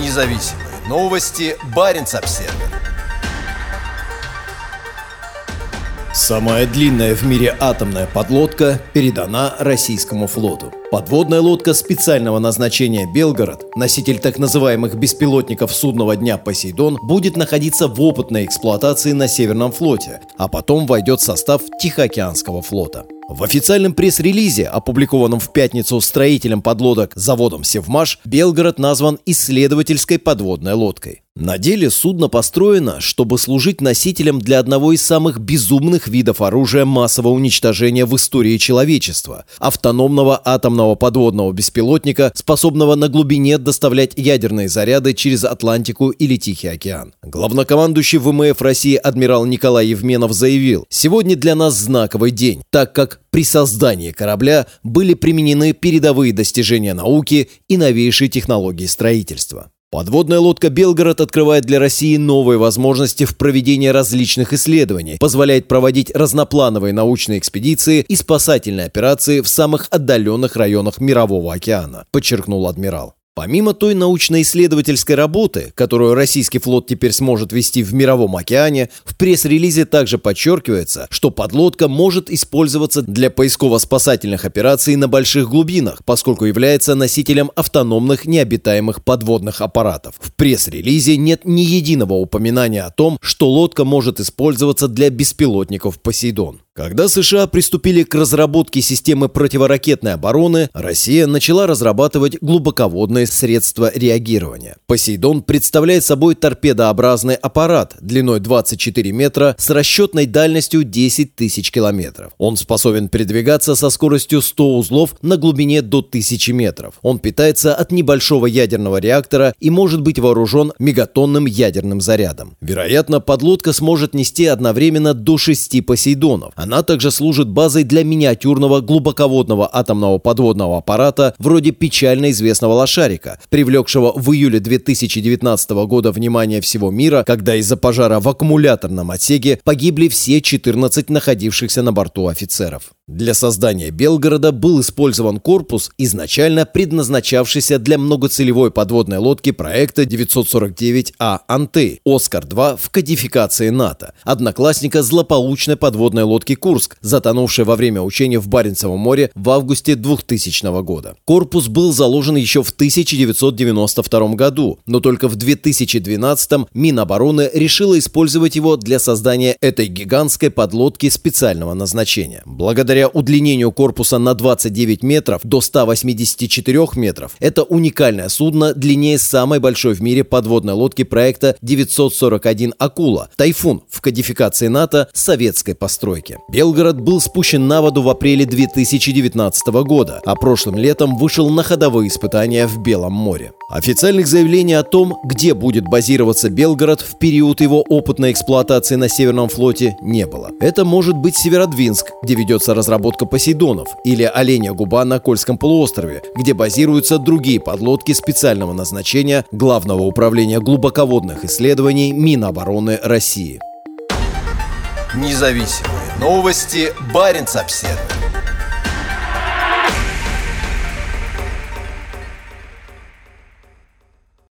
Независимые новости. Баренц-Обсервер. Самая длинная в мире атомная подлодка передана российскому флоту. Подводная лодка специального назначения «Белгород», носитель так называемых беспилотников судного дня «Посейдон», будет находиться в опытной эксплуатации на Северном флоте, а потом войдет в состав Тихоокеанского флота. В официальном пресс-релизе, опубликованном в пятницу строителем подлодок заводом «Севмаш», «Белгород» назван исследовательской подводной лодкой. На деле судно построено, чтобы служить носителем для одного из самых безумных видов оружия массового уничтожения в истории человечества – автономного атомного подводного беспилотника, способного на глубине доставлять ядерные заряды через Атлантику или Тихий океан. Главнокомандующий ВМФ России адмирал Николай Евменов заявил: «Сегодня для нас знаковый день, так как при создании корабля были применены передовые достижения науки и новейшие технологии строительства». Подводная лодка «Белгород» открывает для России новые возможности в проведении различных исследований, позволяет проводить разноплановые научные экспедиции и спасательные операции в самых отдаленных районах Мирового океана, подчеркнул адмирал. Помимо той научно-исследовательской работы, которую российский флот теперь сможет вести в Мировом океане, в пресс-релизе также подчеркивается, что подлодка может использоваться для поисково-спасательных операций на больших глубинах, поскольку является носителем автономных необитаемых подводных аппаратов. В пресс-релизе нет ни единого упоминания о том, что лодка может использоваться для беспилотников «Посейдон». Когда США приступили к разработке системы противоракетной обороны, Россия начала разрабатывать глубоководные средства реагирования. «Посейдон» представляет собой торпедообразный аппарат длиной 24 метра с расчетной дальностью 10 тысяч километров. Он способен передвигаться со скоростью 100 узлов на глубине до 1000 метров. Он питается от небольшого ядерного реактора и может быть вооружен мегатонным ядерным зарядом. Вероятно, подлодка сможет нести одновременно до 6 «Посейдонов». Она также служит базой для миниатюрного глубоководного атомного подводного аппарата вроде печально известного «Лошарика», привлекшего в июле 2019 года внимание всего мира, когда из-за пожара в аккумуляторном отсеке погибли все 14 находившихся на борту офицеров. Для создания «Белгорода» был использован корпус, изначально предназначавшийся для многоцелевой подводной лодки проекта 949А «Антей» «Оскар-2» в кодификации НАТО, одноклассника злополучной подводной лодки «Курск», затонувшей во время учений в Баренцевом море в августе 2000 года. Корпус был заложен еще в 1992 году, но только в 2012 Минобороны решила использовать его для создания этой гигантской подлодки специального назначения. Благодаря удлинению корпуса на 29 метров до 184 метров, это уникальное судно длиннее самой большой в мире подводной лодки проекта 941 «Акула» «Тайфун» в кодификации НАТО советской постройки. «Белгород» был спущен на воду в апреле 2019 года, а прошлым летом вышел на ходовые испытания в Белом море. Официальных заявлений о том, где будет базироваться «Белгород» в период его опытной эксплуатации на Северном флоте, не было. Это может быть Северодвинск, где ведется разработка «Посейдонов», или «Оленья губа» на Кольском полуострове, где базируются другие подлодки специального назначения Главного управления глубоководных исследований Минобороны России. Независимые новости. Баренц-Обсервер.